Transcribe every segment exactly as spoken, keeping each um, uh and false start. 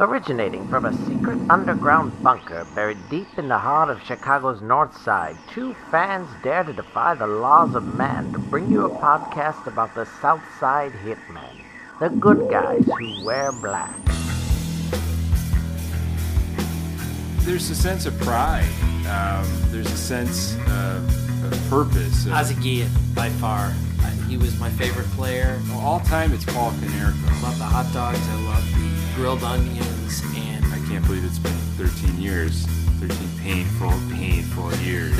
Originating from a secret underground bunker buried deep in the heart of Chicago's North Side, two fans dare to defy the laws of man to bring you a podcast about the South Side hitmen, the good guys who wear black. There's a sense of pride. Um, there's a sense of, of purpose. Of... Ozzie Guillen, by far. I, he was my favorite player. Well, all time, it's Paul Konerko. I love the hot dogs. I love the grilled onions. And I can't believe it's been thirteen years. thirteen painful, painful years.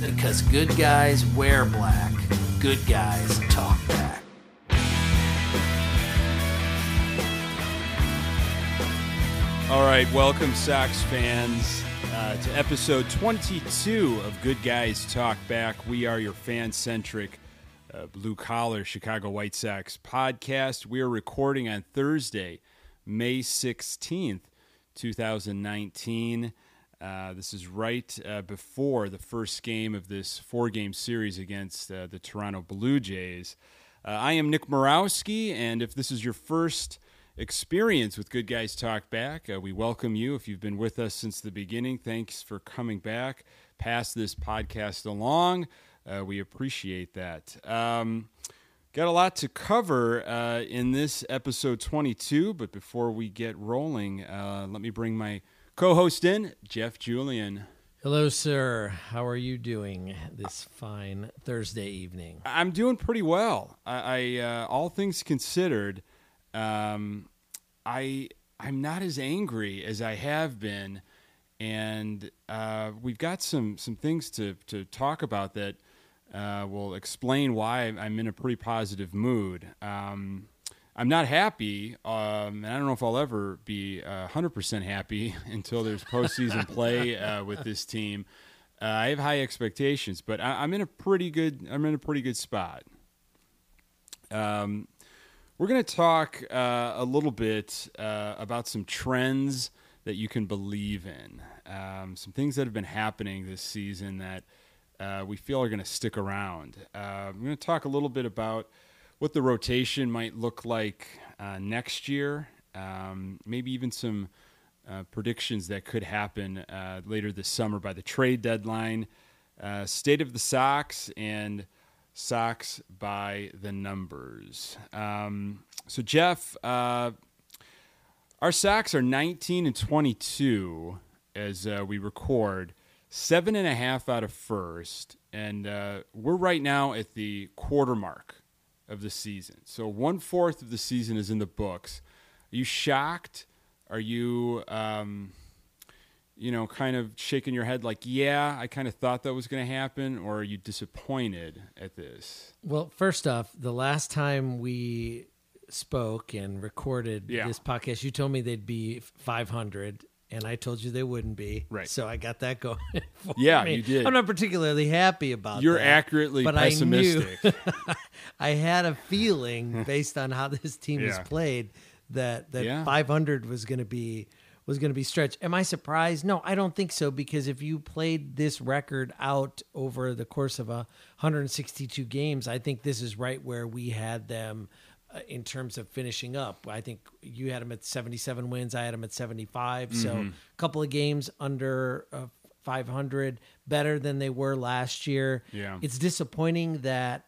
Because good guys wear black. Good guys talk back. All right, welcome, Sox fans, uh, to episode twenty-two of Good Guys Talk Back. We are your fan-centric, uh, blue-collar Chicago White Sox podcast. We are recording on Thursday, May sixteenth, twenty nineteen. Uh, this is right uh, before the first game of this four-game series against uh, the Toronto Blue Jays. Uh, I am Nick Morawski, and if this is your first experience with Good Guys Talk Back, Uh, we welcome you. If you've been with us since the beginning, thanks for coming back. Pass this podcast along. Uh, we appreciate that. Um, got a lot to cover uh, in this episode twenty-two, but before we get rolling, uh, let me bring my co-host in, Jeff Julian. Hello, sir. How are you doing this fine Thursday evening? I'm doing pretty well. I, I uh, all things considered, Um, I, I'm not as angry as I have been, and uh, we've got some, some things to, to talk about that uh, will explain why I'm in a pretty positive mood. Um, I'm not happy, um, and I don't know if I'll ever be uh, one hundred percent happy until there's postseason play uh, with this team. Uh, I have high expectations, but I, I'm in a pretty good, I'm in a pretty good spot. Um, We're going to talk uh, a little bit uh, about some trends that you can believe in, um, some things that have been happening this season that uh, we feel are going to stick around. Uh, I'm going to talk a little bit about what the rotation might look like uh, next year, um, maybe even some uh, predictions that could happen uh, later this summer by the trade deadline, uh, state of the Sox, and Sox by the numbers. Um, so, Jeff, uh, our Sox are nineteen and twenty-two as uh, we record, seven and a half out of first, and uh, we're right now at the quarter mark of the season. So, one fourth of the season is in the books. Are you shocked? Are you, um, you know, kind of shaking your head like, yeah, I kind of thought that was going to happen, or are you disappointed at this? Well, first off, the last time we spoke and recorded yeah. this podcast, you told me they'd be five hundred, and I told you they wouldn't be. Right. So I got that going for yeah, me. You did. I'm not particularly happy about You're that. You're accurately but pessimistic. I, knew I had a feeling, based on how this team is yeah. played, that, that yeah. five hundred was going to be... was going to be stretched. Am I surprised? No, I don't think so, because if you played this record out over the course of one hundred sixty-two games, I think this is right where we had them uh, in terms of finishing up. I think you had them at seventy-seven wins. I had them at seventy-five. Mm-hmm. So a couple of games under uh, five hundred, better than they were last year. Yeah. It's disappointing that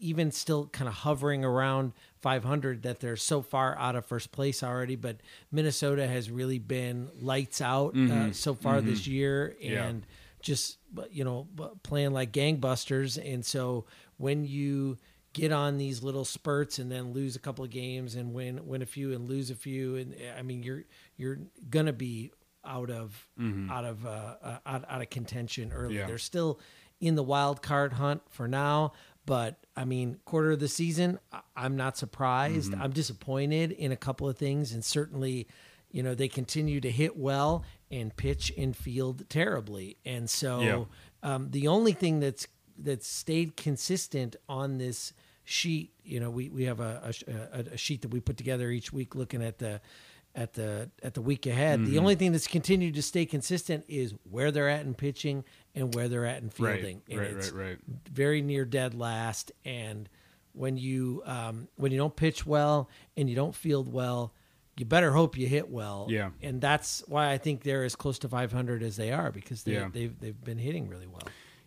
even still kind of hovering around five hundred, that they're so far out of first place already, but Minnesota has really been lights out mm-hmm. uh, so far mm-hmm. this year, and yeah. just, you know, playing like gangbusters. And so when you get on these little spurts and then lose a couple of games and win, win a few and lose a few, and I mean, you're, you're going to be out of, mm-hmm. out of, uh, out, out of contention early. Yeah. They're still in the wild card hunt for now, but I mean, quarter of the season, I'm not surprised. Mm-hmm. I'm disappointed in a couple of things. And certainly, you know, they continue to hit well and pitch and field terribly. And so yeah. um, the only thing that's that's stayed consistent on this sheet, you know, we, we have a, a, a sheet that we put together each week looking at the at the at the week ahead. Mm-hmm. The only thing that's continued to stay consistent is where they're at in pitching and where they're at in fielding. Right, and right, it's right, right. Very near dead last. And when you um, when you don't pitch well and you don't field well, you better hope you hit well. Yeah. And that's why I think they're as close to five hundred as they are, because they, yeah. they've, they've been hitting really well.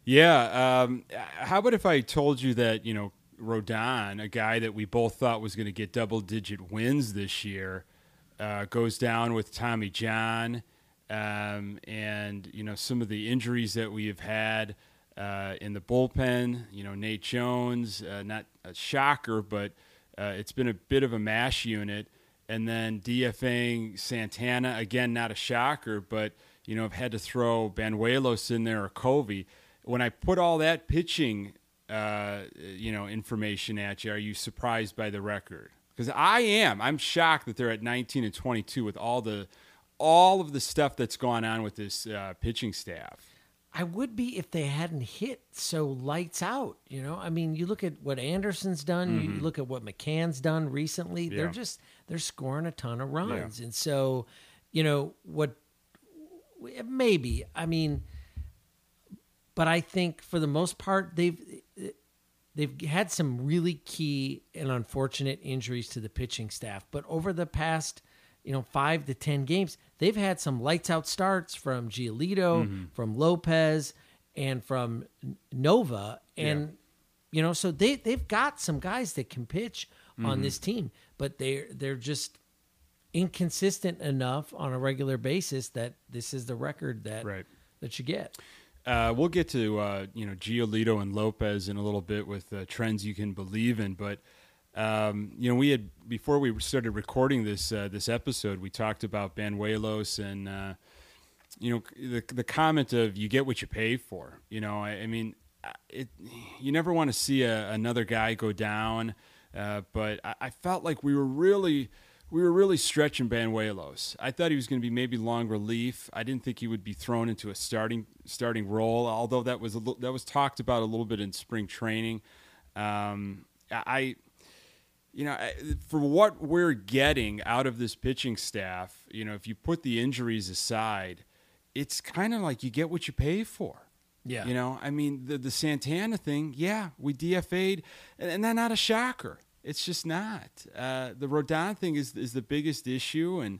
Yeah. Um, how about if I told you that, you know, Rodon, a guy that we both thought was going to get double-digit wins this year, uh, goes down with Tommy John, um, and, you know, some of the injuries that we have had uh, in the bullpen, you know, Nate Jones, uh, not a shocker, but uh, it's been a bit of a mash unit. And then DFAing Santana, again, not a shocker, but, you know, I've had to throw Bañuelos in there or Covey. When I put all that pitching, uh, you know, information at you, are you surprised by the record? Because I am. I'm shocked that they're at nineteen and twenty-two with all the, all of the stuff that's gone on with this uh, pitching staff. I would be if they hadn't hit so lights out, you know? I mean, you look at what Anderson's done, mm-hmm. you look at what McCann's done recently, yeah. they're just, they're scoring a ton of runs. Yeah. And so, you know, what, maybe, I mean, but I think for the most part, they've, they've had some really key and unfortunate injuries to the pitching staff, but over the past, you know, five to ten games, they've had some lights out starts from Giolito, mm-hmm. from Lopez, and from Nova. And, yeah. you know, so they, they've got some guys that can pitch mm-hmm. on this team, but they're, they're just inconsistent enough on a regular basis that this is the record that, right. that you get. Uh, we'll get to, uh, you know, Giolito and Lopez in a little bit with uh, trends you can believe in, but Um, you know, we had, before we started recording this, uh, this episode, we talked about Bañuelos and, uh, you know, the, the comment of you get what you pay for, you know, I, I mean, it, you never want to see a, another guy go down. Uh, but I, I felt like we were really, we were really stretching Bañuelos. I thought he was going to be maybe long relief. I didn't think he would be thrown into a starting, starting role. Although that was, a, that was talked about a little bit in spring training. Um, I, You know, for what we're getting out of this pitching staff, you know, if you put the injuries aside, it's kind of like you get what you pay for. Yeah. You know, I mean, the, the Santana thing, yeah, we D F A'd, and that's not a shocker. It's just not. Uh, the Rodon thing is is the biggest issue, and,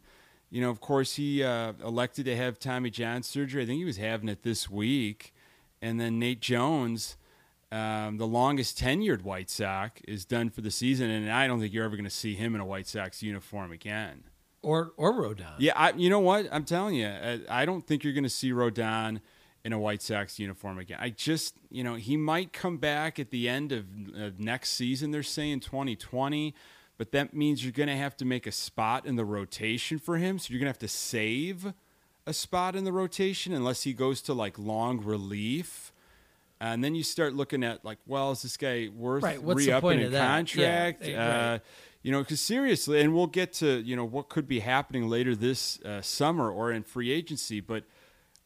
you know, of course, he uh, elected to have Tommy John surgery. I think he was having it this week, and then Nate Jones... Um, the longest tenured White Sox is done for the season, and I don't think you're ever going to see him in a White Sox uniform again. Or or Rodon. Yeah, I, you know what? I'm telling you, I, I don't think you're going to see Rodon in a White Sox uniform again. I just, you know, he might come back at the end of, of next season. They're saying twenty twenty, but that means you're going to have to make a spot in the rotation for him, so you're going to have to save a spot in the rotation unless he goes to, like, long relief. And then you start looking at, like, well, is this guy worth right. re-upping a contract? Yeah. Uh, you know, because seriously, and we'll get to, you know, what could be happening later this uh, summer or in free agency. But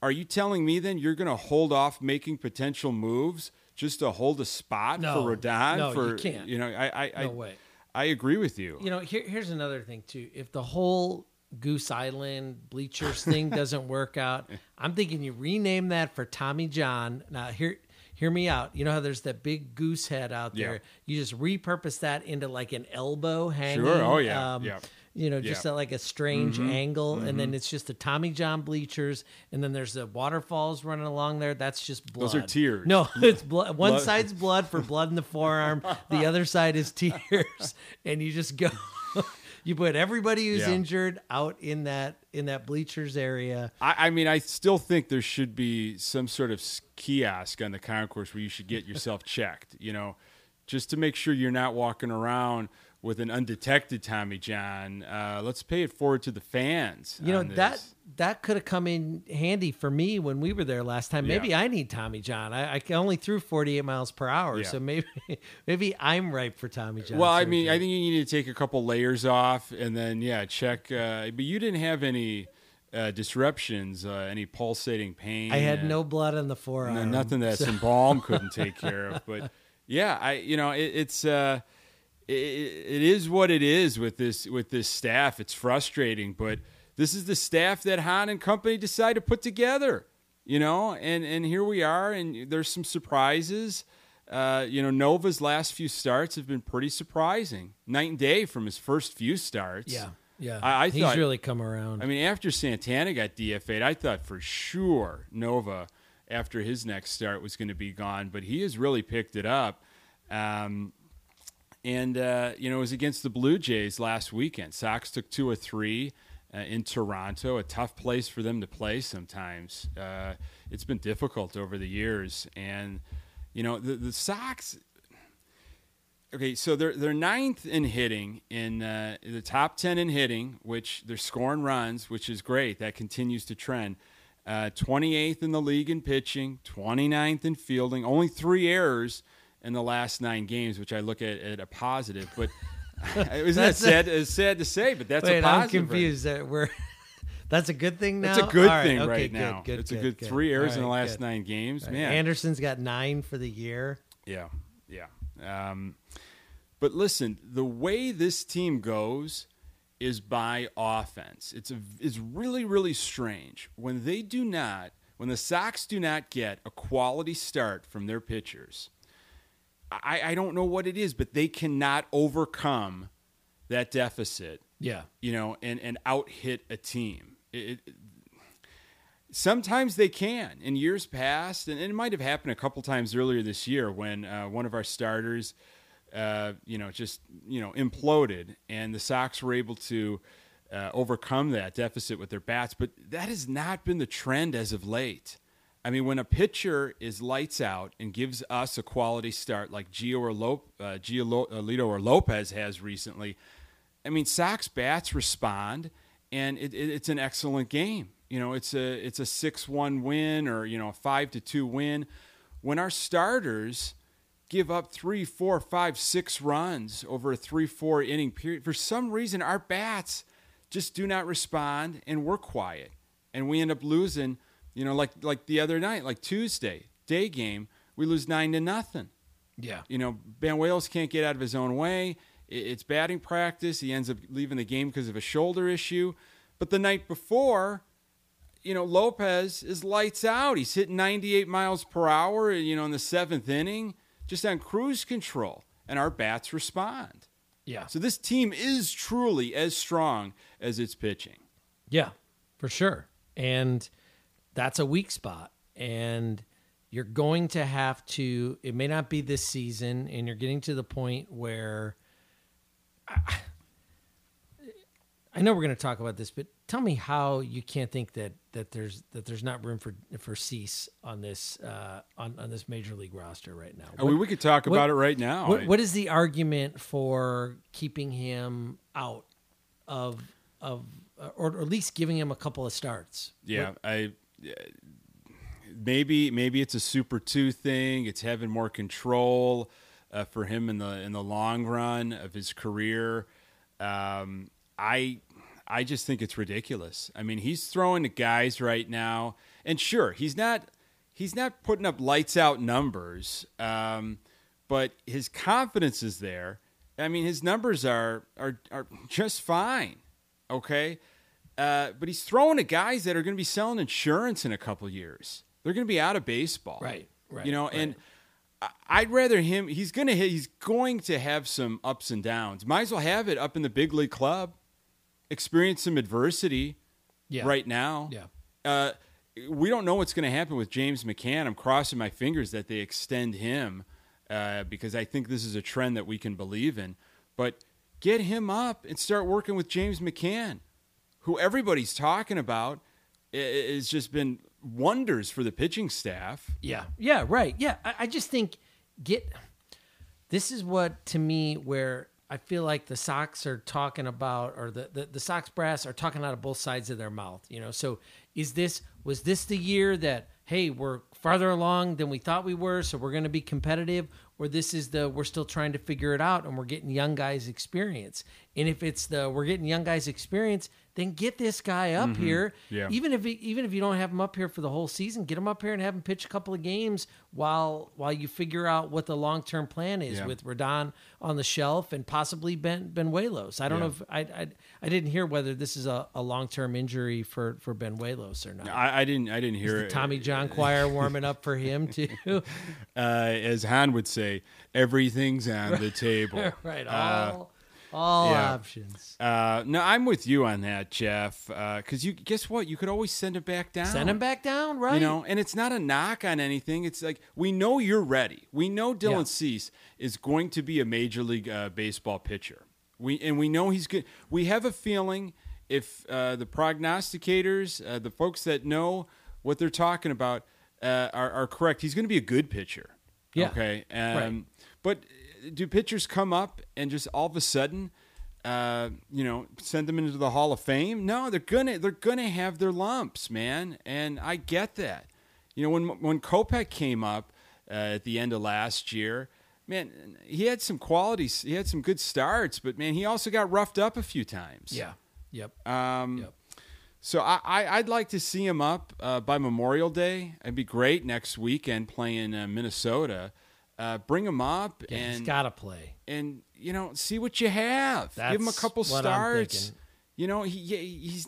are you telling me then you're going to hold off making potential moves just to hold a spot no. for Rodon? No, for, you can't. You know, I, I, no I, way. I agree with you. You know, here, here's another thing, too. If the whole Goose Island bleachers thing doesn't work out, I'm thinking you rename that for Tommy John. Now, here... Hear me out. You know how there's that big goose head out there? Yeah. You just repurpose that into like an elbow hanging. Sure. Oh, yeah. Um, yeah. You know, just yeah. at like a strange mm-hmm. angle. Mm-hmm. And then it's just the Tommy John bleachers. And then there's the waterfalls running along there. That's just blood. Those are tears. No, it's blood. One blood. side's blood for blood in the forearm. The other side is tears. And you just go. You put everybody who's yeah. injured out in that in that bleachers area. I, I mean, I still think there should be some sort of kiosk on the concourse where you should get yourself checked, you know, just to make sure you're not walking around with an undetected Tommy John. Uh, let's pay it forward to the fans. You know, that that could have come in handy for me when we were there last time. Maybe yeah. I need Tommy John. I, I only threw forty-eight miles per hour, yeah. so maybe maybe I'm ripe for Tommy John. Well, surgery. I mean, I think you need to take a couple layers off and then, yeah, check. Uh, but you didn't have any uh, disruptions, uh, any pulsating pain. I had no blood on the forearm. No, nothing that so. some balm couldn't take care of. But, yeah, I you know, it, it's uh, – It, it is what it is with this with this staff. It's frustrating, but this is the staff that Hahn and company decided to put together, you know, and, and here we are, and there's some surprises. Uh, you know, Nova's last few starts have been pretty surprising. Night and day from his first few starts. Yeah. Yeah, I, I he's thought, really come around. I mean, after Santana got D F A'd, I thought for sure Nova, after his next start, was going to be gone. But he has really picked it up. Um, and, uh, you know, it was against the Blue Jays last weekend. Sox took two or three uh, in Toronto, a tough place for them to play sometimes. Uh, it's been difficult over the years. And, you know, the, the Sox... Okay, so they're they're ninth in hitting, in uh, the top ten in hitting, which they're scoring runs, which is great. That continues to trend. Uh, twenty-eighth in the league in pitching, twenty-ninth in fielding. Only three errors in the last nine games, which I look at at a positive. But isn't that sad? It's sad to say, but that's wait, a positive. I'm confused. Right? That we're that's a good thing now. That's a good All thing right, okay, right good, now. Good, it's good, a good, good. Three errors right, in the last good. nine games. Right. Man, Anderson's got nine for the year. Yeah, yeah. Um, but listen, the way this team goes is by offense. It's a, it's really, really strange. When they do not, when the Sox do not get a quality start from their pitchers, I, I don't know what it is, but they cannot overcome that deficit. Yeah. You know, and, and out-hit a team. It, it, Sometimes they can. In years past, and it might have happened a couple times earlier this year when uh, one of our starters, uh, you know, just, you know, imploded, and the Sox were able to uh, overcome that deficit with their bats. But that has not been the trend as of late. I mean, when a pitcher is lights out and gives us a quality start like Gio or Lope, uh, Giolito or Lopez has recently, I mean, Sox bats respond, and it, it, it's an excellent game. You know, it's a it's a six one win, or, you know, a five to two win. When our starters give up three, four, five, six runs over a three four inning period, for some reason our bats just do not respond, and we're quiet. And we end up losing, you know, like like the other night, like Tuesday, day game, we lose nine to nothing. Yeah. You know, Bañuelos can't get out of his own way. It's batting practice. He ends up leaving the game because of a shoulder issue. But the night before... You know, Lopez is lights out. He's hitting ninety-eight miles per hour, you know, in the seventh inning, just on cruise control, and our bats respond. Yeah. So this team is truly as strong as it's pitching. Yeah, for sure. And that's a weak spot. And you're going to have to, it may not be this season, and you're getting to the point where, I, I know we're going to talk about this, but tell me how you can't think that that there's that there's not room for for Cease on this uh, on on this major league roster right now. What, I mean, we could talk what, about it right now. What, what is the argument for keeping him out of of or, or at least giving him a couple of starts? Yeah, what? I maybe maybe it's a Super Two thing. It's having more control uh, for him in the in the long run of his career. Um, I. I just think it's ridiculous. I mean, he's throwing to guys right now, and sure, he's not he's not putting up lights out numbers, um, but his confidence is there. I mean, his numbers are are are just fine, okay? Uh, but he's throwing to guys that are going to be selling insurance in a couple years. They're going to be out of baseball, right? Right. You know, right. and I'd rather him. He's going to hit. He's going to have some ups and downs. Might as well have it up in the big league club. Experience some adversity yeah. right now. Yeah, uh, we don't know what's going to happen with James McCann. I'm crossing my fingers that they extend him uh, because I think this is a trend that we can believe in. But get him up and start working with James McCann, who everybody's talking about. It's just been wonders for the pitching staff. Yeah, yeah, right. Yeah, I, I just think get this is what, to me, where... I feel like the Sox are talking about, or the, the, the Sox brass are talking out of both sides of their mouth, you know? So is this, was this the year that, hey, we're farther along than we thought we were, so we're going to be competitive, or this is the, we're still trying to figure it out and we're getting young guys experience. And if it's the, we're getting young guys experience, then get this guy up mm-hmm. here. Yeah. Even if, even if you don't have him up here for the whole season, get him up here and have him pitch a couple of games while, while you figure out what the long-term plan is yeah. with Rodon on the shelf and possibly Ben, Bañuelos. I don't yeah. know if I, I, I didn't hear whether this is a, a long-term injury for, for Bañuelos or not. No, I, I didn't, I didn't hear it. Tommy John choir warming up for him too. Uh, as Han would say, everything's on the table. Right. All, uh, All yeah. options. Uh, no, I'm with you on that, Jeff. Because uh, you guess what? You could always send it back down. Send him back down, right? You know, and it's not a knock on anything. It's like, we know you're ready. We know Dylan yeah. Cease is going to be a Major League uh, Baseball pitcher. We and we know he's good. We have a feeling if uh, the prognosticators, uh, the folks that know what they're talking about, uh, are, are correct, he's going to be a good pitcher. Yeah. Okay. Um, right. But do pitchers come up and just all of a sudden, uh, you know, send them into the Hall of Fame? No, they're gonna they're gonna have their lumps, man. And I get that. You know, when when Kopech came up uh, at the end of last year, man, he had some qualities. He had some good starts, but man, he also got roughed up a few times. Yeah. Yep. Um, yep. So I, I I'd like to see him up uh, by Memorial Day. It'd be great next weekend playing uh, Minnesota. Uh, bring him up, yeah, and he's got to play, and you know, see what you have. That's Give him a couple starts. You know, he he's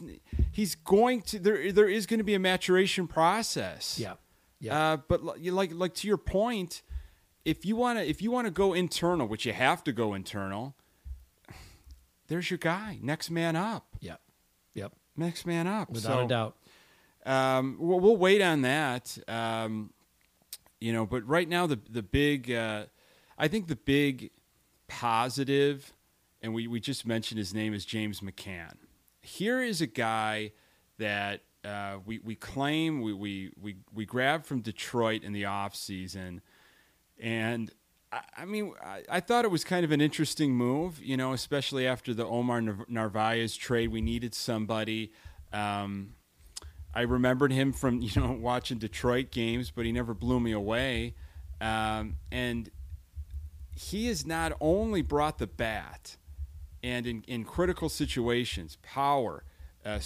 he's going to there. There is going to be a maturation process. Yeah, yeah. Uh, but like like to your point, if you wanna if you wanna go internal, which you have to go internal, there's your guy. Next man up. Yep, yep. Next man up. Without so, a doubt. Um, we'll, we'll wait on that. Um, You know, but right now the the big, uh, I think the big positive, and we, we just mentioned his name is James McCann. Here is a guy that uh, we we claim we we we we grabbed from Detroit in the offseason, and I, I mean I, I thought it was kind of an interesting move. You know, especially after the Omar Narvaez trade, we needed somebody. Um, I remembered him from, you know, watching Detroit games, but he never blew me away. Um, and he has not only brought the bat and in, in critical situations, power, uh, uh,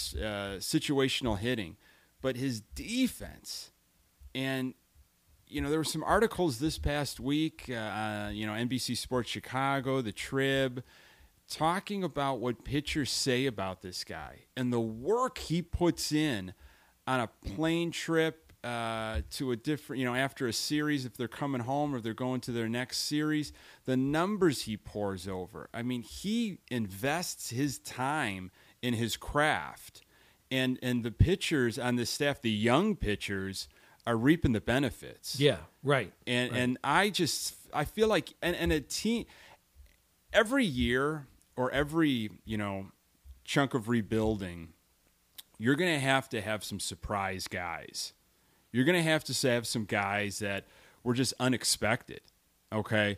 situational hitting, but his defense. And, you know, there were some articles this past week, uh, you know, N B C Sports Chicago, The Trib, talking about what pitchers say about this guy and the work he puts in on a plane trip uh, to a different, you know, after a series, if they're coming home or they're going to their next series, the numbers he pours over. I mean, he invests his time in his craft, and and the pitchers on this staff, the young pitchers, are reaping the benefits. Yeah, right. And right. and I just I feel like and, and a team every year or every you know chunk of rebuilding, you're going to have to have some surprise guys. You're going to have to have some guys that were just unexpected, okay?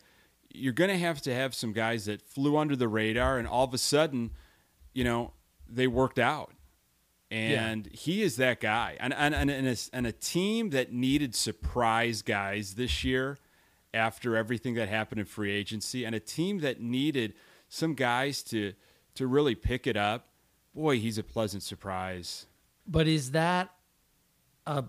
You're going to have to have some guys that flew under the radar, and all of a sudden, you know, they worked out. And yeah. he is that guy. And, and, and, and, a, and a team that needed surprise guys this year after everything that happened in free agency, and a team that needed some guys to to really pick it up, boy, he's a pleasant surprise. But is that a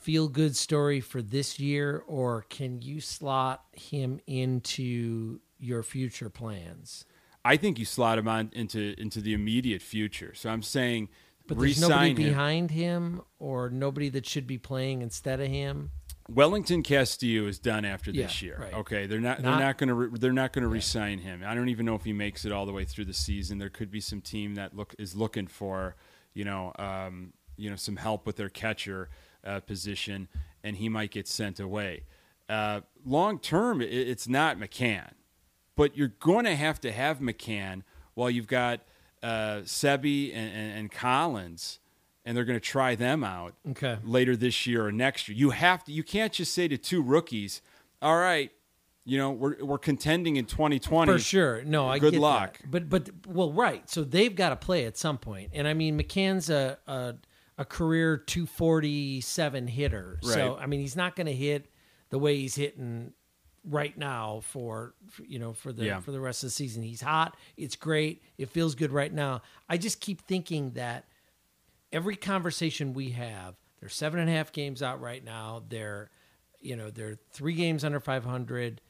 feel-good story for this year, or can you slot him into your future plans? I think you slot him on into into the immediate future. So I'm saying but there's nobody behind him. him or nobody that should be playing instead of him. Wellington Castillo is done after yeah, this year. Right. Okay, they're not, not they're not going to re, they're not going to yeah. re-sign him. I don't even know if he makes it all the way through the season. There could be some team that look is looking for, you know, um, you know, some help with their catcher uh, position, and he might get sent away. Uh, long term, it, it's not McCann, but you're going to have to have McCann while you've got uh, Sebi and, and, and Collins. And they're going to try them out okay. later this year or next year. You have to. You can't just say to two rookies, "All right, you know, we're we're contending in twenty twenty for sure." No, I good get luck. That. But but well, right. So they've got to play at some point. And I mean, McCann's a a, a career two forty-seven hitter. Right. So I mean, he's not going to hit the way he's hitting right now for, for you know for the yeah. for the rest of the season. He's hot. It's great. It feels good right now. I just keep thinking that. Every conversation we have, they're seven and a half games out right now. They're, you know, they're three games under five hundred.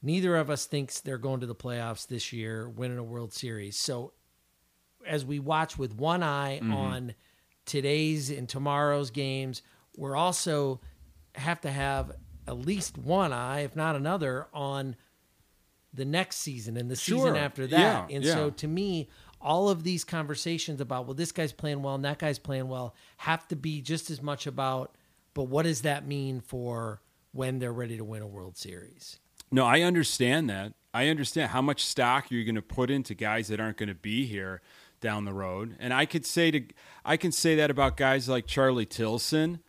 Neither of us thinks they're going to the playoffs this year, winning a World Series. So as we watch with one eye mm-hmm. on today's and tomorrow's games, we're also have to have at least one eye, if not another, on the next season and the sure. season after that. Yeah, and yeah. so to me, all of these conversations about, well, this guy's playing well and that guy's playing well, have to be just as much about, but what does that mean for when they're ready to win a World Series? No, I understand that. I understand how much stock you're going to put into guys that aren't going to be here down the road. And I could say to, I can say that about guys like Charlie Tilson.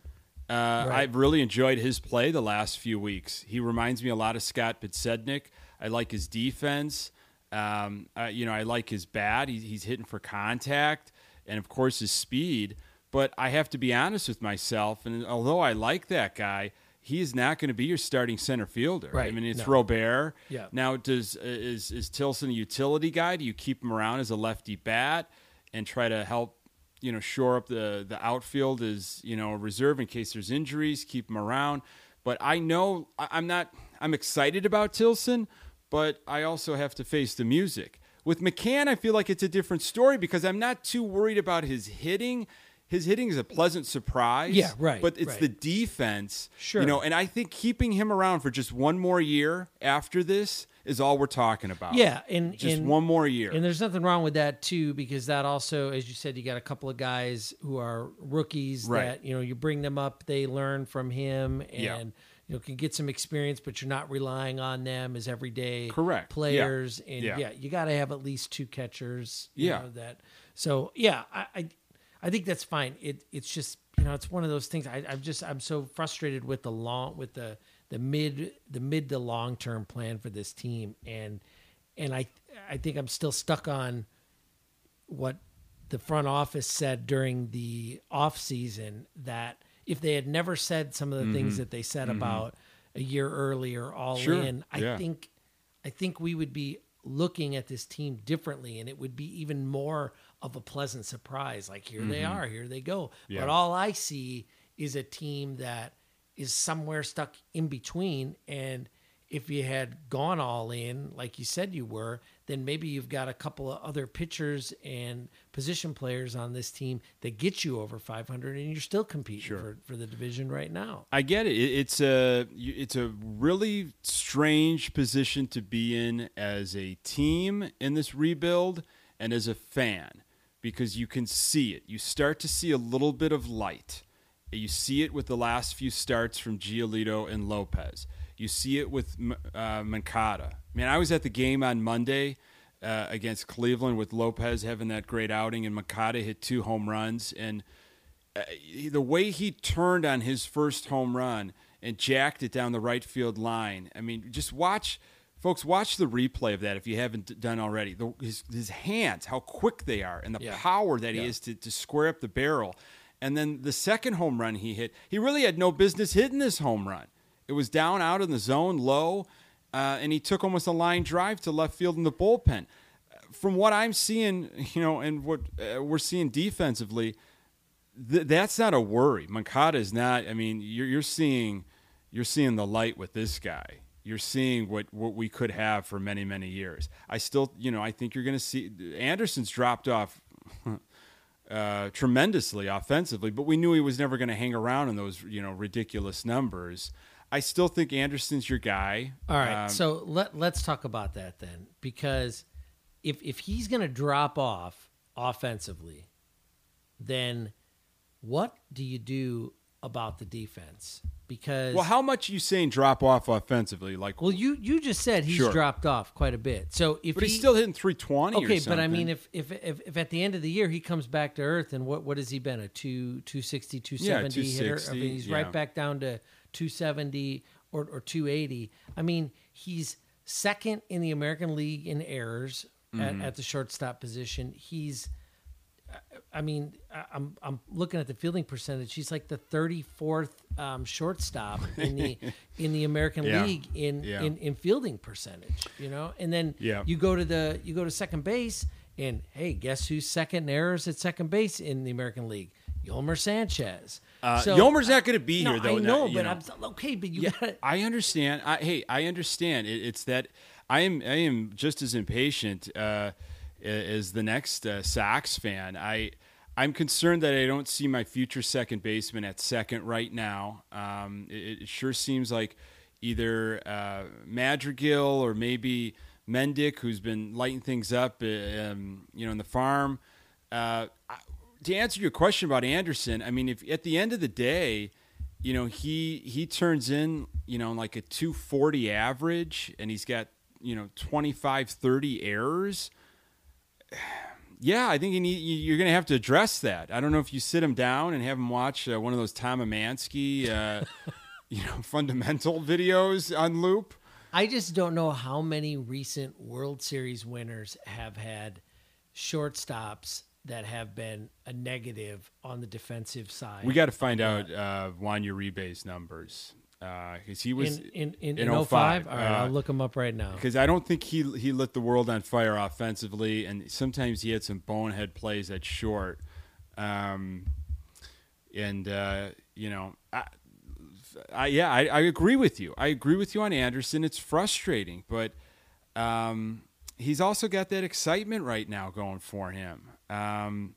Uh, right. I've really enjoyed his play the last few weeks. He reminds me a lot of Scott Podsednik. I like his defense. Um, uh, you know, I like his bat. He, he's hitting for contact, and of course his speed. But I have to be honest with myself. And although I like that guy, he is not going to be your starting center fielder. Right. I mean, it's no. Robert. Yeah. Now, does is is Tilson a utility guy? Do you keep him around as a lefty bat and try to help, you know, shore up the the outfield as, you know, a reserve in case there's injuries? Keep him around. But I know I'm not. I'm excited about Tilson, but I also have to face the music. With McCann, I feel like it's a different story because I'm not too worried about his hitting. His hitting is a pleasant surprise. Yeah, right. But it's right. the defense. Sure. You know, and I think keeping him around for just one more year after this is all we're talking about. Yeah. And just and, one more year. And there's nothing wrong with that too, because that also, as you said, you got a couple of guys who are rookies right. that, you know, you bring them up, they learn from him and yeah. you know, can get some experience, but you're not relying on them as everyday Correct. Players. Yeah. And yeah, yeah you gotta have at least two catchers. You yeah. know, that so yeah, I, I I think that's fine. It it's just, you know, it's one of those things. I, I'm just I'm so frustrated with the long with the the mid the mid to long term plan for this team, and and I I think I'm still stuck on what the front office said during the off season, that if they had never said some of the mm-hmm. things that they said mm-hmm. about a year earlier, all sure. in, I yeah. think I think we would be looking at this team differently, and it would be even more of a pleasant surprise. Like, here mm-hmm. they are, here they go. Yeah. But all I see is a team that is somewhere stuck in between. And if you had gone all in, like you said you were, then maybe you've got a couple of other pitchers and position players on this team that get you over five hundred, and you're still competing sure. for, for the division right now. I get it. It's a, it's a really strange position to be in as a team in this rebuild and as a fan, because you can see it. You start to see a little bit of light. You see it with the last few starts from Giolito and Lopez. You see it with uh, Moncada. Man, I was at the game on Monday uh, against Cleveland with Lopez having that great outing, and Moncada hit two home runs. And uh, the way he turned on his first home run and jacked it down the right field line, I mean, just watch, folks, watch the replay of that if you haven't done already. The, his, his hands, how quick they are, and the yeah. power that yeah. he is to, to square up the barrel. And then the second home run he hit, he really had no business hitting this home run. It was down out in the zone, low, uh, and he took almost a line drive to left field in the bullpen. From what I'm seeing, you know, and what uh, we're seeing defensively, th- that's not a worry. Moncada is not. I mean, you're, you're seeing, you're seeing the light with this guy. You're seeing what, what we could have for many, many years. I still, you know, I think you're going to see Anderson's dropped off. Uh, tremendously offensively, but we knew he was never going to hang around in those, you know, ridiculous numbers. I still think Anderson's your guy. All right, um, so let, let's talk about that then, because if if he's going to drop off offensively, then what do you do about the defense? Because well, how much are you saying drop off offensively? Like, well, you you just said he's sure. dropped off quite a bit. So if but he's he, still hitting three twenty. Okay, or something. But I mean, if, if if if at the end of the year he comes back to earth, and what, what has he been, a two two sixty, two seventy yeah, hitter? I mean, he's yeah. right back down to two seventy or or two eighty. I mean, he's second in the American League in errors mm-hmm. at, at the shortstop position. He's I mean, I'm I'm looking at the fielding percentage. He's like the thirty-fourth um, shortstop in the in the American yeah. League in, yeah. in in fielding percentage. You know, and then yeah. you go to the you go to second base, and hey, guess who's second in errors at second base in the American League? Yomer Sanchez. Uh, so, Yomer's not going to be I, here no, though. I know, that, but know. I'm okay. But you, yeah, gotta... I understand. I, hey, I understand. It, it's that I am I am just as impatient. Uh, Is the next uh, Sox fan. I, I'm concerned that I don't see my future second baseman at second right now. Um, it, it sure seems like either uh, Madrigal or maybe Mendick, who's been lighting things up, um, you know, in the farm. Uh, to answer your question about Anderson, I mean, if at the end of the day, you know, he he turns in, you know, like a two forty average, and he's got, you know, twenty-five, thirty errors. Yeah, I think you need, you're going to have to address that. I don't know if you sit him down and have him watch uh, one of those Tom Amansky, uh, you know, fundamental videos on loop. I just don't know how many recent World Series winners have had shortstops that have been a negative on the defensive side. We got to find uh, out uh, Juan Uribe's numbers because uh, he was in in, in, in oh five. All right, uh, I'll look him up right now because I don't think he he lit the world on fire offensively, and sometimes he had some bonehead plays at short. Um, and uh, you know, I, I yeah, I, I agree with you. I agree with you on Anderson. It's frustrating, but um, he's also got that excitement right now going for him. Um,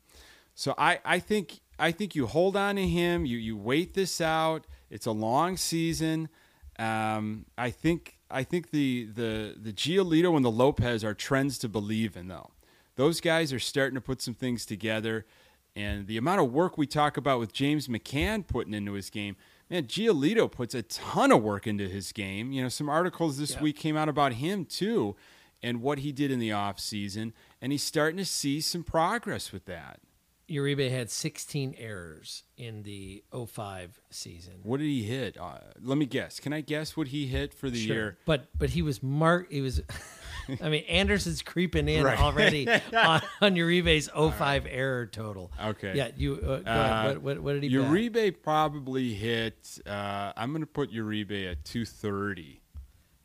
so I, I think, I think you hold on to him. You, you wait this out. It's a long season. Um, I think, I think the, the, the Giolito and the Lopez are trends to believe in though. Those guys are starting to put some things together, and the amount of work we talk about with James McCann putting into his game, man, Giolito puts a ton of work into his game. You know, some articles this yeah. week came out about him too, and what he did in the off season. And he's starting to see some progress with that. Uribe had sixteen errors in the oh five season. What did he hit? Uh, let me guess. Can I guess what he hit for the sure. year? But but he was marked. He was. I mean, Anderson's creeping in right. already on, on Uribe's oh five right. error total. Okay. Yeah. You. Uh, uh, what, what, what did he? Uribe bat? probably hit. Uh, I'm going to put Uribe at two thirty.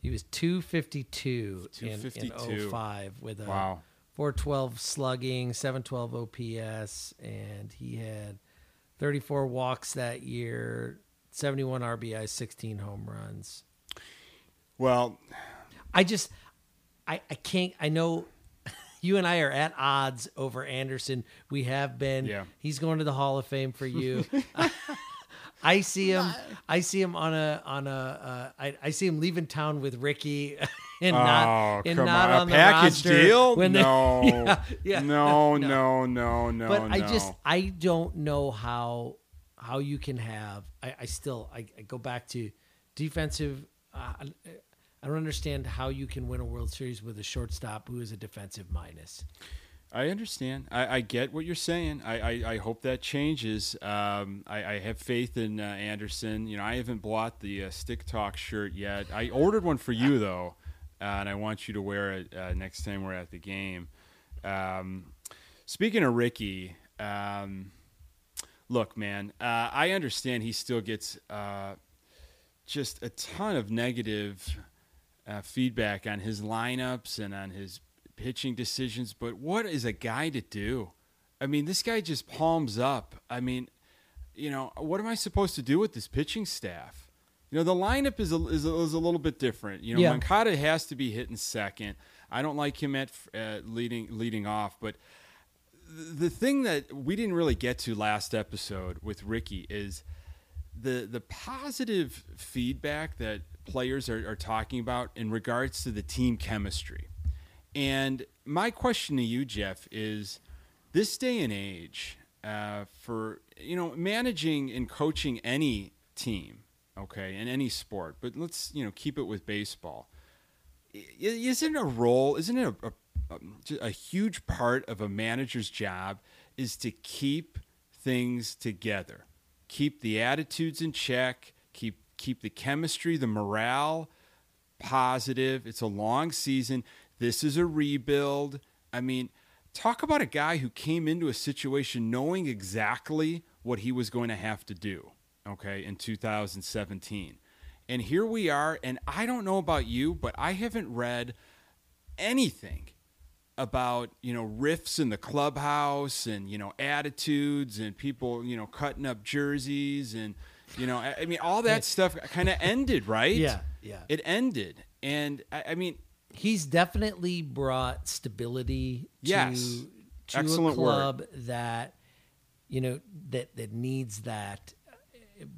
He was two fifty-two, two fifty-two. In, in oh five with a. Wow. four twelve slugging, seven twelve O P S, and he had thirty-four walks that year, seventy-one R B I, sixteen home runs. Well, I just, I, I can't, I know you and I are at odds over Anderson. We have been. Yeah. He's going to the Hall of Fame for you. I, I see him, I see him on a, on a, uh, I, I see him leaving town with Ricky. And oh, not, and not on, on the package deal. When no. Yeah, yeah. no, no, no, no, But no. I just, I don't know how, how you can have. I, I still, I, I go back to defensive. Uh, I don't understand how you can win a World Series with a shortstop who is a defensive minus. I understand. I, I get what you're saying. I, I, I hope that changes. Um, I, I have faith in uh, Anderson. You know, I haven't bought the uh, Stick Talk shirt yet. I ordered one for you though. Uh, and I want you to wear it uh, next time we're at the game. Um, speaking of Ricky, um, look, man, uh, I understand he still gets uh, just a ton of negative uh, feedback on his lineups and on his pitching decisions. But what is a guy to do? I mean, this guy just palms up. I mean, you know, what am I supposed to do with this pitching staff? You know, the lineup is a, is a, is a little bit different. You know, yeah. Moncada has to be hitting second. I don't like him at uh, leading leading off. But the thing that we didn't really get to last episode with Ricky is the the positive feedback that players are, are talking about in regards to the team chemistry. And my question to you, Jeff, is this day and age uh, for, you know, managing and coaching any team, okay, in any sport, but let's, you know, keep it with baseball. Isn't a role, isn't it a, a, a huge part of a manager's job is to keep things together, keep the attitudes in check, keep keep the chemistry, the morale positive. It's a long season. This is a rebuild. I mean, talk about a guy who came into a situation knowing exactly what he was going to have to do. Okay, in two thousand seventeen. And here we are, and I don't know about you, but I haven't read anything about, you know, rifts in the clubhouse and, you know, attitudes and people, you know, cutting up jerseys and, you know, I, I mean, all that stuff kind of ended, right? Yeah, yeah. It ended. And, I, I mean... He's definitely brought stability to, yes, to a club word. that, you know, that, that needs that...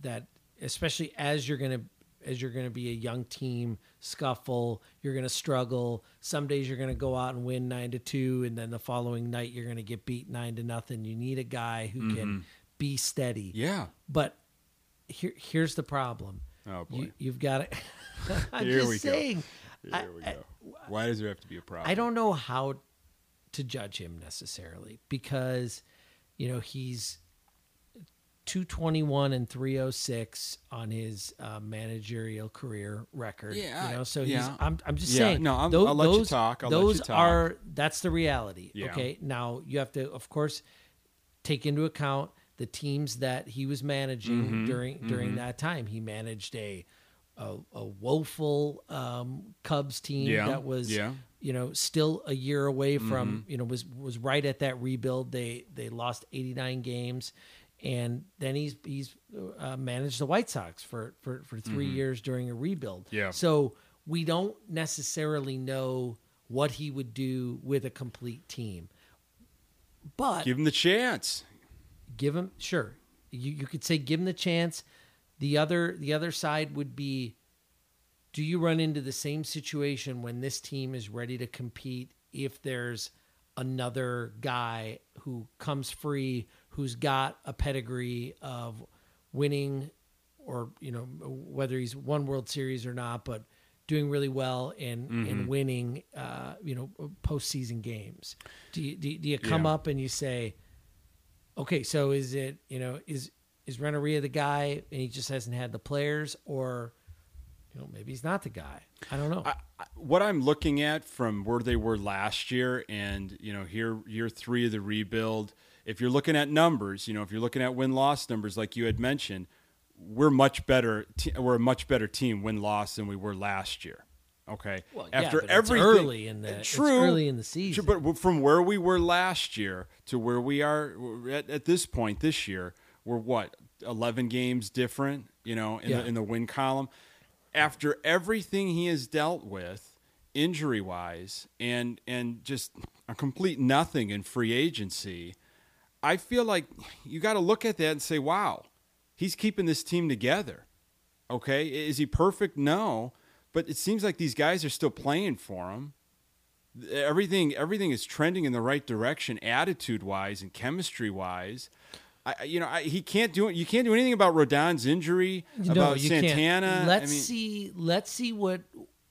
that especially as you're going to as you're going to be a young team, scuffle, you're going to struggle. Some days you're going to go out and win nine to two, and then the following night you're going to get beat nine to nothing. You need a guy who mm-hmm. can be steady. Yeah. But here, here's the problem. Oh boy. You, you've got to. I'm here just we saying. Go. Here I, we go. Why does there have to be a problem? I don't know how to judge him necessarily because, you know, he's two twenty-one and three oh six on his uh, managerial career record. Yeah, you know, so yeah. he's. I'm. I'm just yeah. saying. No, I'm, those, I'll let you talk. I'll those let you talk. are. That's the reality. Yeah. Okay. Now you have to, of course, take into account the teams that he was managing mm-hmm. during during mm-hmm. that time. He managed a a, a woeful um, Cubs team yeah. that was. Yeah. You know, still a year away from. Mm-hmm. You know, was was right at that rebuild. They they lost eighty-nine games. And then he's he's uh, managed the White Sox for, for, for three mm-hmm. years during a rebuild. Yeah. So we don't necessarily know what he would do with a complete team. But give him the chance. Give him sure. You you could say give him the chance. The other the other side would be, do you run into the same situation when this team is ready to compete if there's another guy who comes free, who's got a pedigree of winning, or, you know, whether he's won World Series or not, but doing really well and, mm-hmm. and winning, uh, you know, postseason games. Do you, do, do you come yeah. up and you say, okay, so is it, you know, is, is Renteria the guy and he just hasn't had the players, or, you know, maybe he's not the guy. I don't know. I, I, what I'm looking at from where they were last year and, you know, here, year three of the rebuild, if you're looking at numbers, you know, if you're looking at win-loss numbers, like you had mentioned, we're much better. Te- we're a much better team win-loss than we were last year. Okay. Well, after yeah, everything, it's early in the true, it's early in the season. True, but from where we were last year to where we are at, at this point this year, we're what, eleven games different, you know, in, yeah. the, in the win column. After everything he has dealt with, injury-wise, and and just a complete nothing in free agency, I feel like you got to look at that and say, wow, he's keeping this team together. Okay. Is he perfect? No, but it seems like these guys are still playing for him. Everything, everything is trending in the right direction, attitude wise and chemistry wise. I, you know, I, he can't do it. You can't do anything about Rodon's injury, no, about Santana. Can't. Let's I mean, see. Let's see what,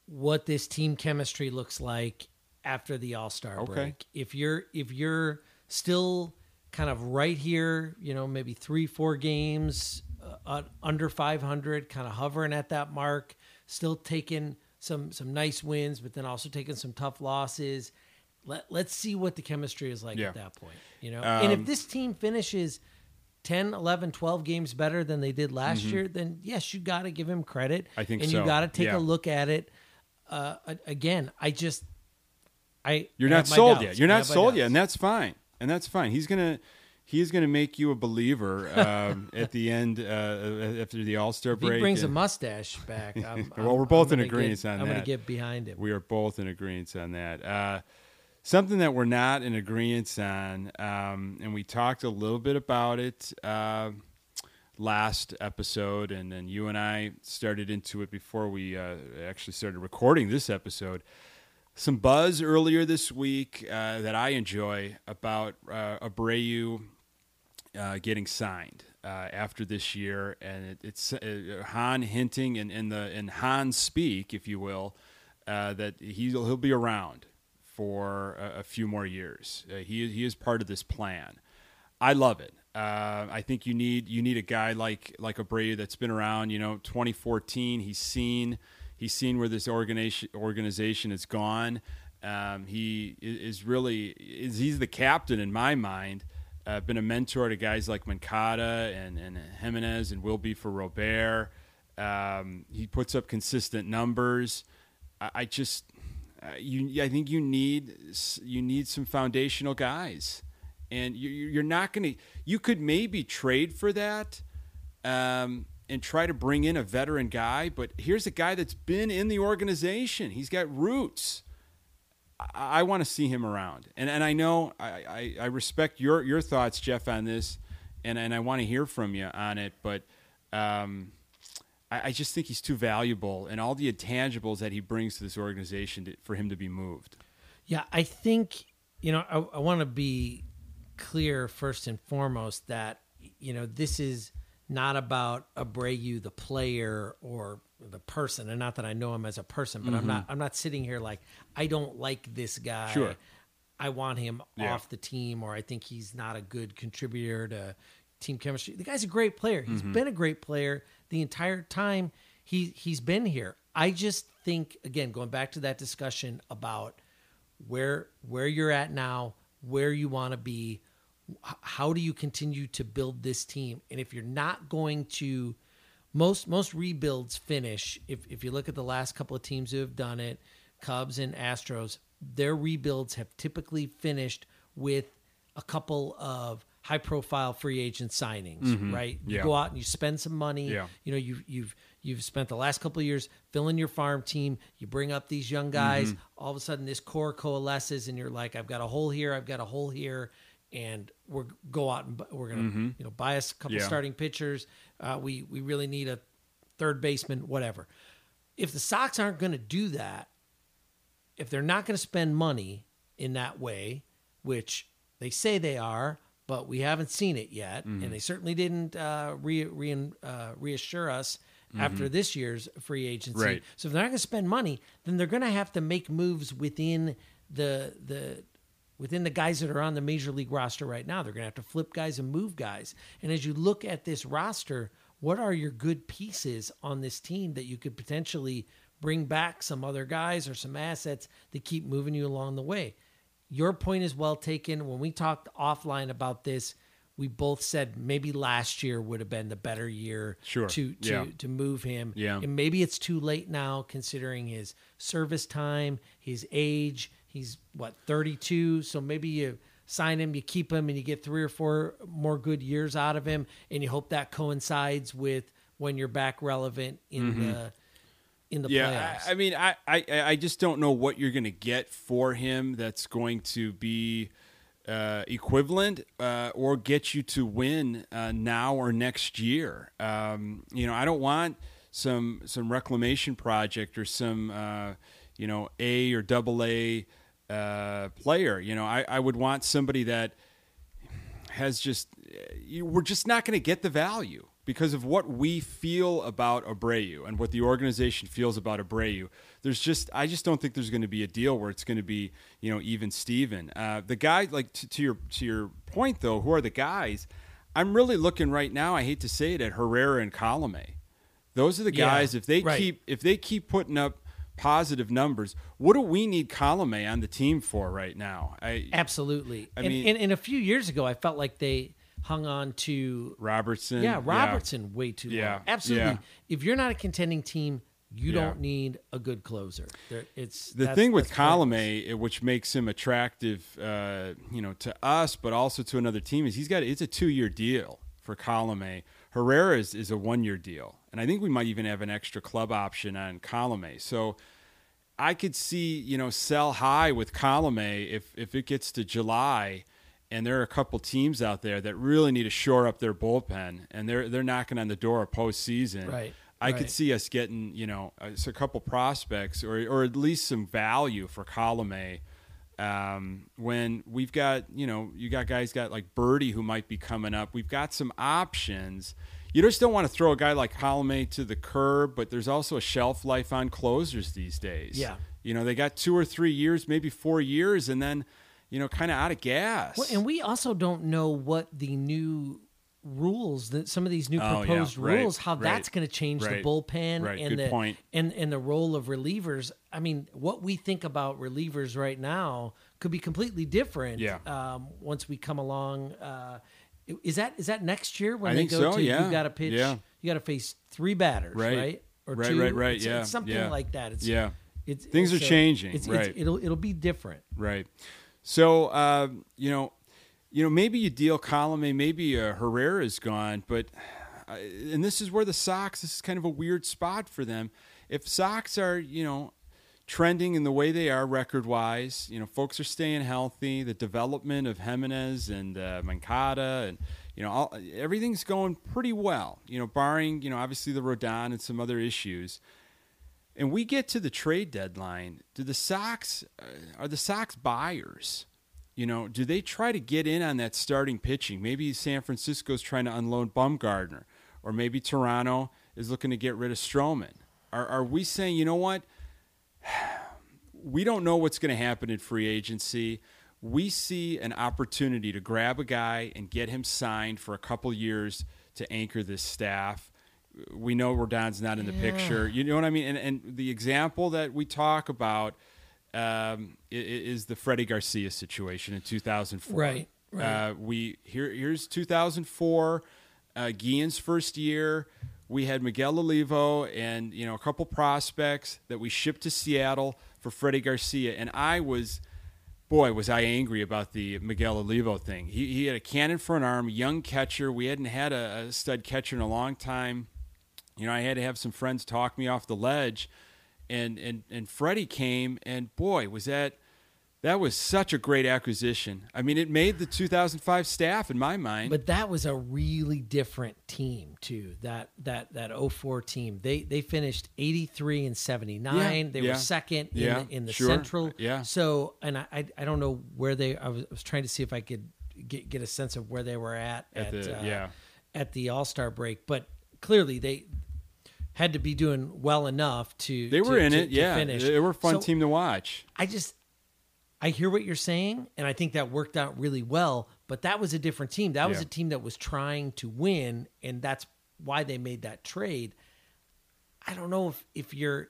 what this team chemistry looks like after the All-Star okay. break. If you're, if you're still kind of right here, you know, maybe three, four games uh, under five hundred, kind of hovering at that mark, still taking some some nice wins, but then also taking some tough losses. Let, let's see what the chemistry is like yeah. at that point, you know? Um, and if this team finishes ten, eleven, twelve games better than they did last mm-hmm. year, then yes, you got to give him credit. I think and so. And you got to take yeah. a look at it. Uh, again, I just, I, you're I not sold doubts. yet. You're not sold doubts. yet. And that's fine. And that's fine. He's gonna, he's gonna make you a believer um, at the end uh, after the All-Star break. If he brings and... a mustache back. I'm, well, I'm, we're both I'm in agreement on I'm that. I'm gonna get behind him. We are both in agreement on that. Uh, something that we're not in agreement on, um, and we talked a little bit about it uh, last episode, and then you and I started into it before we uh, actually started recording this episode. Some buzz earlier this week uh, that I enjoy about uh, Abreu uh, getting signed uh, after this year, and it, it's uh, Han hinting and in, in the in Han speak, if you will, uh, that he'll he'll be around for a, a few more years. Uh, he he is part of this plan. I love it. Uh, I think you need you need a guy like like Abreu that's been around. You know, twenty fourteen, he's seen. He's seen where this organization organization has gone. Um, he is really is he's the captain in my mind. Uh, been a mentor to guys like Moncada and and Jimenez, and will be for Robert. Um, he puts up consistent numbers. I, I just uh, you I think you need you need some foundational guys, and you, you're not going to. You could maybe trade for that. Um, and try to bring in a veteran guy, but here's a guy that's been in the organization. He's got roots. I, I want to see him around. And and I know I, I, I respect your, your thoughts, Jeff, on this, and, and I want to hear from you on it, but um, I, I just think he's too valuable and all the intangibles that he brings to this organization to, for him to be moved. Yeah, I think, you know, I, I want to be clear first and foremost that, you know, this is not about Abreu, the player, or the person. And not that I know him as a person, but mm-hmm. I'm not, I'm not sitting here like, I don't like this guy. Sure. I want him yeah. off the team, or I think he's not a good contributor to team chemistry. The guy's a great player. He's mm-hmm. been a great player the entire time he, he's been here. I just think, again, going back to that discussion about where, where you're at now, where you want to be, how do you continue to build this team? And if you're not going to, most most rebuilds finish, if if you look at the last couple of teams who have done it, Cubs and Astros, their rebuilds have typically finished with a couple of high-profile free agent signings, mm-hmm. right? You yeah. go out and you spend some money. Yeah. You know, you've you've you've spent the last couple of years filling your farm team. You bring up these young guys. Mm-hmm. All of a sudden, this core coalesces, and you're like, I've got a hole here. I've got a hole here. And we're go out and we're gonna mm-hmm. you know buy us a couple yeah. starting pitchers. Uh, we we really need a third baseman, whatever. If the Sox aren't going to do that, if they're not going to spend money in that way, which they say they are, but we haven't seen it yet, mm-hmm. and they certainly didn't uh, re, re, uh, reassure us mm-hmm. after this year's free agency. Right. So if they're not going to spend money, then they're going to have to make moves within the the. Within the guys that are on the major league roster right now. They're going to have to flip guys and move guys. And as you look at this roster, what are your good pieces on this team that you could potentially bring back some other guys or some assets that keep moving you along the way? Your point is well taken. When we talked offline about this, we both said maybe last year would have been the better year sure. to to, yeah. to move him. Yeah. And maybe it's too late now considering his service time, his age. He's, what, thirty-two, so maybe you sign him, you keep him, and you get three or four more good years out of him, and you hope that coincides with when you're back relevant in mm-hmm. the in the yeah, playoffs. I, I mean, I, I, I just don't know what you're going to get for him that's going to be uh, equivalent uh, or get you to win uh, now or next year. Um, you know, I don't want some some reclamation project or some, uh, you know, A or double A, Uh, player, you know, I, I would want somebody that has just, you, we're just not going to get the value because of what we feel about Abreu and what the organization feels about Abreu. There's just, I just don't think there's going to be a deal where it's going to be, you know, even Steven. Uh, the guy, like to, to your to your point though, who are the guys? I'm really looking right now. I hate to say it, at Herrera and Colome. Those are the guys. Yeah, if they right. keep if they keep putting up positive numbers, what do we need Colome on the team for right now? I absolutely. I and, mean, and, and a few years ago, I felt like they hung on to Robertson. Yeah, Robertson yeah. way too yeah. long. Absolutely. Yeah. If you're not a contending team, you yeah. don't need a good closer. There, it's the thing with Colome, which makes him attractive, uh, you know, to us, but also to another team. Is he's got it's a two year deal for Colome. Herrera is, is a one year deal. And I think we might even have an extra club option on Colome. So I could see, you know, sell high with Colome if if it gets to July and there are a couple teams out there that really need to shore up their bullpen and they're they're knocking on the door of postseason. Right. I right. could see us getting, you know, a, a couple prospects or or at least some value for Colome. Um, when we've got, you know, you got guys got like Birdie who might be coming up. We've got some options. You just don't want to throw a guy like Colome to the curb, but there's also a shelf life on closers these days. Yeah. You know, they got two or three years, maybe four years, and then, you know, kind of out of gas. Well, and we also don't know what the new rules, that some of these new proposed oh, yeah. rules, right. how right. that's going to change right. the bullpen right. and, the, and, and the role of relievers. I mean, what we think about relievers right now could be completely different yeah. um, once we come along uh Is that is that next year when I they think go so, to yeah. you got to pitch yeah. you got to face three batters right, right? or right, two right right it's, yeah it's something yeah. like that it's yeah it's, things it's, are so, changing it's, right it's, it'll it'll be different right so uh, you know you know maybe you deal Colome, maybe uh, Herrera's gone, but uh, and this is where the Sox this is kind of a weird spot for them if Sox are you know trending in the way they are record-wise. You know, folks are staying healthy. The development of Jimenez and uh, Moncada and, you know, all, everything's going pretty well, you know, barring, you know, obviously the Rodon and some other issues. And we get to the trade deadline. Do the Sox, are the Sox buyers? You know, do they try to get in on that starting pitching? Maybe San Francisco's trying to unload Bumgarner, or maybe Toronto is looking to get rid of Stroman. Are, are we saying, you know what? We don't know what's going to happen in free agency. We see an opportunity to grab a guy and get him signed for a couple years to anchor this staff. We know Rodon's not in the yeah. picture. You know what I mean? And, and the example that we talk about um, is the Freddie Garcia situation in two thousand four. Right. right. Uh, we here. Here's two thousand four, uh, Guillen's first year. We had Miguel Olivo and, you know, a couple prospects that we shipped to Seattle for Freddie Garcia. And I was, boy, was I angry about the Miguel Olivo thing. He he had a cannon for an arm, young catcher. We hadn't had a, a stud catcher in a long time. You know, I had to have some friends talk me off the ledge. And and and Freddie came, and boy, was that that was such a great acquisition. I mean, it made the two thousand five staff in my mind. But that was a really different team too. That that that oh four team. They they finished eighty-three and seventy-nine. Yeah, they yeah. were second yeah, in the, in the sure. Central. Yeah. So, and I I don't know where they. I was, I was trying to see if I could get get a sense of where they were at at, at the, uh, yeah. at the All-Star break, but. Clearly, they had to be doing well enough to. They were to, in to, it, to yeah. Finish. They were a fun so, team to watch. I just, I hear what you're saying, and I think that worked out really well. But that was a different team. That yeah. was a team that was trying to win, and that's why they made that trade. I don't know if, if you're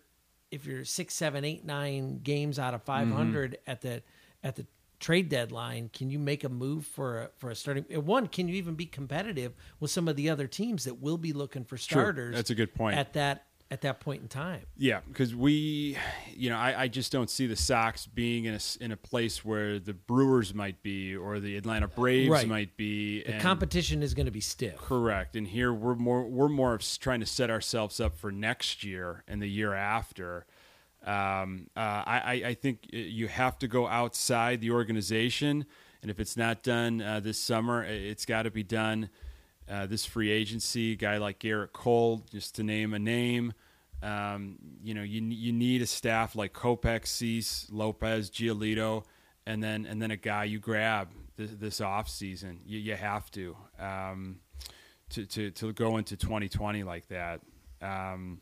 if you're six, seven, eight, nine games out of five hundred mm-hmm. at the at the trade deadline. Can you make a move for a, for a starting one? Can you even be competitive with some of the other teams that will be looking for starters? Sure. That's a good point at that, at that point in time. Yeah. Cause we, you know, I, I just don't see the Sox being in a, in a place where the Brewers might be, or the Atlanta Braves right. might be. The and, competition is going to be stiff. Correct. And here we're more, we're more of trying to set ourselves up for next year and the year after. Um, uh, I, I think you have to go outside the organization, and if it's not done uh, this summer, it's got to be done uh, this free agency. A guy like Garrett Cole, just to name a name, um, you know, you you need a staff like Kopech, Cease, Lopez, Giolito, and then and then a guy you grab this, this off season. You you have to um, to to to go into twenty twenty like that. Um,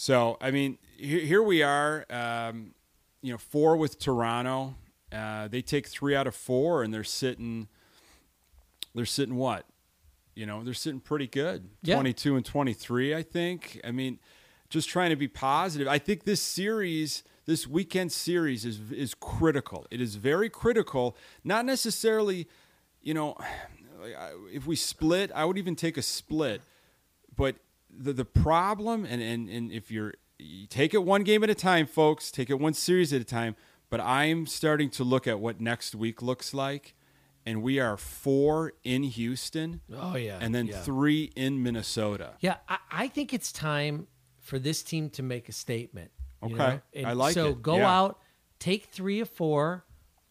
So, I mean, here we are, um, you know, four with Toronto. Uh, they take three out of four, and they're sitting, they're sitting what? You know, they're sitting pretty good. Yeah. twenty-two and twenty-three, I think. I mean, just trying to be positive. I think this series, this weekend series is is critical. It is very critical. Not necessarily, you know, if we split, I would even take a split, but The the problem, and, and, and if you're you take it one game at a time, folks, take it one series at a time, but I'm starting to look at what next week looks like, and we are four in Houston. Oh, yeah. And then yeah. three in Minnesota. Yeah, I, I think it's time for this team to make a statement. Okay, you know? And I like so it. So go yeah. out, take three or four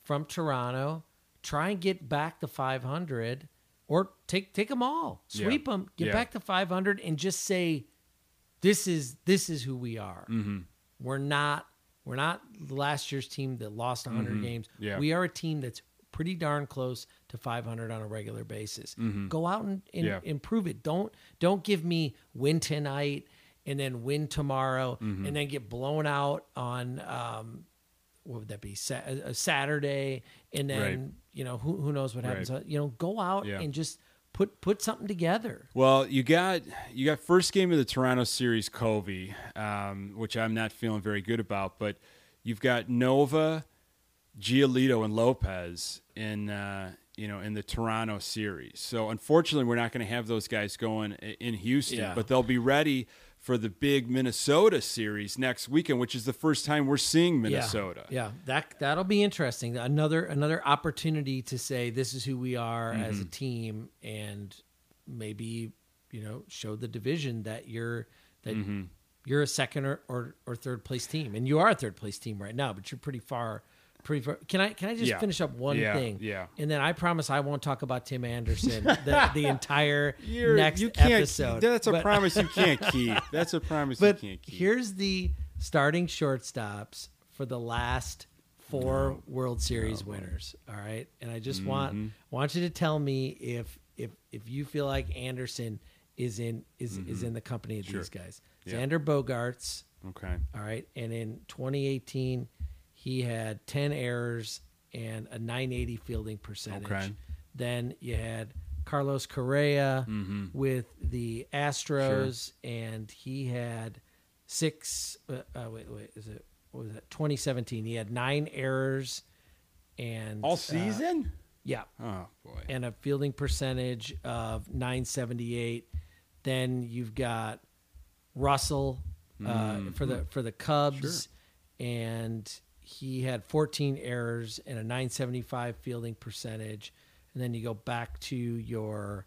from Toronto, try and get back to five hundred, or take take them all, sweep yeah. them, get yeah. back to five hundred, and just say, "This is this is who we are. Mm-hmm. We're not we're not last year's team that lost one hundred mm-hmm. games. Yeah. We are a team that's pretty darn close to five hundred on a regular basis. Mm-hmm. Go out and, and yeah. improve it. Don't don't give me win tonight and then win tomorrow mm-hmm. and then get blown out on um, what would that be sa- a Saturday and then." Right. You know, who who knows what happens. Right. You know, go out yeah. and just put put something together. Well, you got you got first game of the Toronto series, Covey, um, which I'm not feeling very good about. But you've got Nova, Giolito, and Lopez in uh, you know in the Toronto series. So unfortunately, we're not going to have those guys going in Houston, yeah. but they'll be ready for the big Minnesota series next weekend, which is the first time we're seeing Minnesota. Yeah, yeah. that that'll be interesting. Another another opportunity to say this is who we are mm-hmm. as a team, and maybe you know show the division that you're that mm-hmm. you're a second or, or, or third place team, and you are a third place team right now, but you're pretty far. Pretty far. Can I can I just yeah. finish up one yeah. thing? Yeah. And then I promise I won't talk about Tim Anderson the, the entire you're, next you can't episode. Keep, that's a but, promise you can't keep. That's a promise but you can't keep. Here's the starting shortstops for the last four no. World Series no. winners. All right, and I just mm-hmm. want want you to tell me if if if you feel like Anderson is in is mm-hmm. is in the company of sure. these guys. Xander Bogaerts. Okay. All right. And in twenty eighteen, he had ten errors and a nine eighty fielding percentage. Okay. Then you had Carlos Correa mm-hmm. with the Astros, sure. and he had six. Uh, uh, wait, wait. Is it what was that? twenty seventeen. He had nine errors and all season. Uh, yeah. Oh boy. And a fielding percentage of nine seventy-eight. Then you've got Russell uh, mm-hmm. for the for the Cubs, sure. and he had fourteen errors and a nine seventy-five fielding percentage. And then you go back to your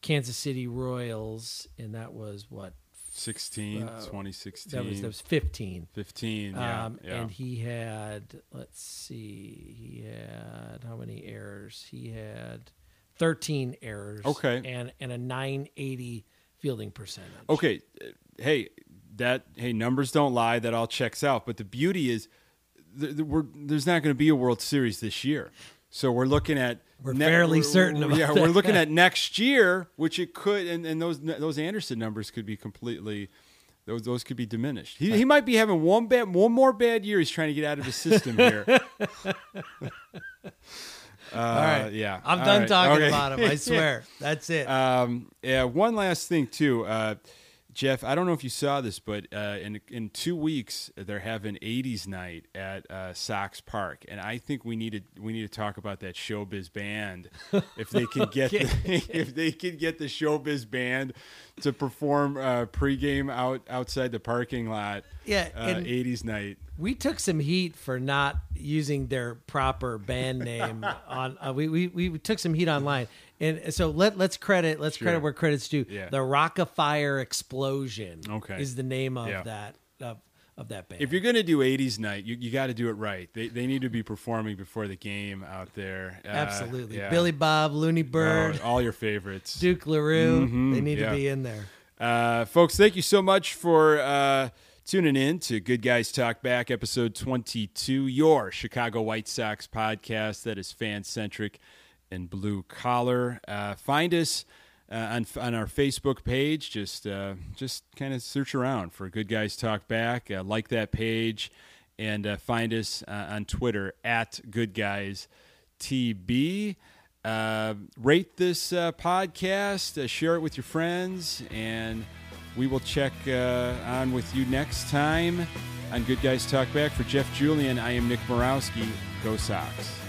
Kansas City Royals, and that was what? sixteen, uh, twenty sixteen. That was, that was fifteen. fifteen, yeah, um, yeah. And he had, let's see, he had how many errors? He had thirteen errors. Okay. And, and a nine eighty fielding percentage. Okay. Hey, that hey numbers don't lie. That all checks out. But the beauty is, th- th- we're, there's not going to be a World Series this year, so we're looking at we're ne- fairly we're, certain. We're, about yeah, that. We're looking at next year, which it could, and, and those those Anderson numbers could be completely, those those could be diminished. He he might be having one bad one more bad year. He's trying to get out of his system here. Uh, All right. Yeah. I'm All done right. talking okay. about him. I swear. yeah. That's it. Um, yeah. One last thing too, uh, Jeff, I don't know if you saw this, but, uh, in, in two weeks they're having eighties night at, uh, Sox Park. And I think we need to, we need to talk about that Showbiz Band. If they can get, okay. the, if they can get the Showbiz Band to perform uh pregame out outside the parking lot. Yeah. Uh, eighties night. We took some heat for not using their proper band name on. Uh, we, we we took some heat online, and so let let's credit let's sure. credit where credit's due. Yeah. The Rock-A-Fire Explosion okay. is the name of yeah. that of, of that band. If you're gonna do eighties night, you, you got to do it right. They they need to be performing before the game out there. Uh, Absolutely, yeah. Billy Bob, Looney Bird, oh, all your favorites, Duke LaRue. Mm-hmm. They need yeah. to be in there, uh, folks. Thank you so much for. Uh, Tuning in to Good Guys Talk Back, episode twenty-two, your Chicago White Sox podcast that is fan-centric and blue-collar. Uh, find us uh, on on our Facebook page. Just uh, just kind of search around for Good Guys Talk Back. Uh, like that page, and uh, find us uh, on Twitter, at Good Guys T B. Uh, rate this uh, podcast, uh, share it with your friends, and... We will check uh, on with you next time on Good Guys Talk Back. For Jeff Julian, I am Nick Morawski. Go Sox.